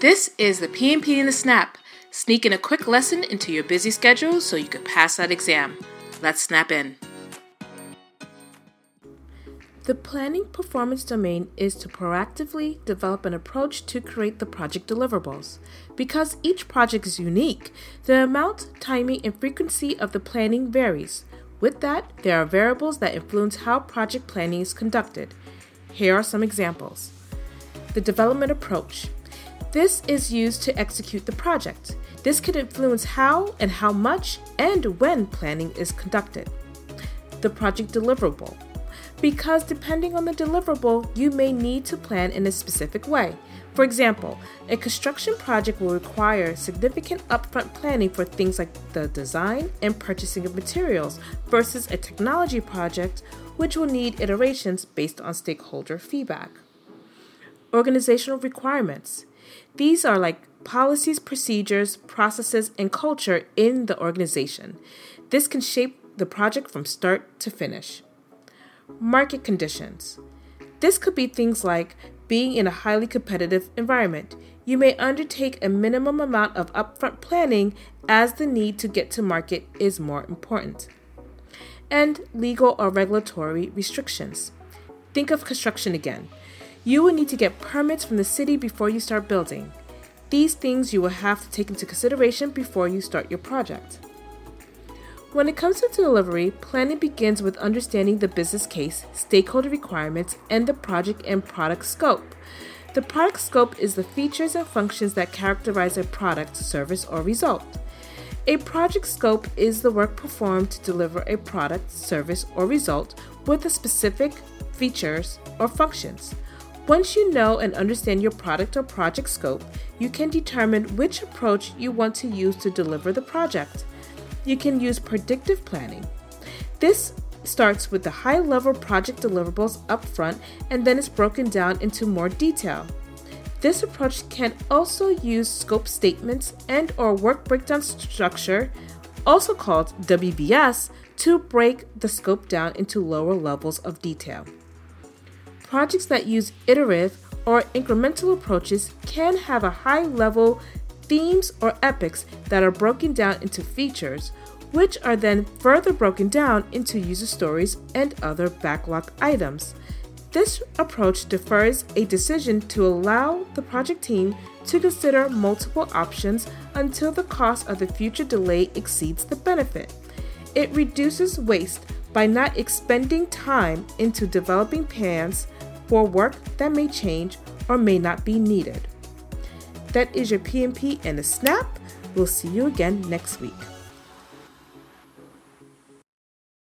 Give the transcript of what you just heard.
This is the PMP in the Snap, sneaking a quick lesson into your busy schedule so you can pass that exam. Let's snap in. The planning performance domain is to proactively develop an approach to create the project deliverables. Because each project is unique, the amount, timing, and frequency of the planning varies. With that, there are variables that influence how project planning is conducted. Here are some examples. The development approach. This is used to execute the project. This can influence how and how much and when planning is conducted. The project deliverable. Because depending on the deliverable, you may need to plan in a specific way. For example, a construction project will require significant upfront planning for things like the design and purchasing of materials versus a technology project, which will need iterations based on stakeholder feedback. Organizational requirements. These are like policies, procedures, processes, and culture in the organization. This can shape the project from start to finish. Market conditions. This could be things like being in a highly competitive environment. You may undertake a minimum amount of upfront planning as the need to get to market is more important. And legal or regulatory restrictions. Think of construction again. You will need to get permits from the city before you start building. These things you will have to take into consideration before you start your project. When it comes to delivery, planning begins with understanding the business case, stakeholder requirements, and the project and product scope. The product scope is the features and functions that characterize a product, service, or result. A project scope is the work performed to deliver a product, service, or result with the specific features or functions. Once you know and understand your product or project scope, you can determine which approach you want to use to deliver the project. You can use predictive planning. This starts with the high-level project deliverables upfront and then is broken down into more detail. This approach can also use scope statements and/or work breakdown structure, also called WBS, to break the scope down into lower levels of detail. Projects that use iterative or incremental approaches can have a high level themes or epics that are broken down into features, which are then further broken down into user stories and other backlog items. This approach defers a decision to allow the project team to consider multiple options until the cost of the future delay exceeds the benefit. It reduces waste by not expending time into developing plans for work that may change or may not be needed. That is your PMP and a snap. We'll see you again next week.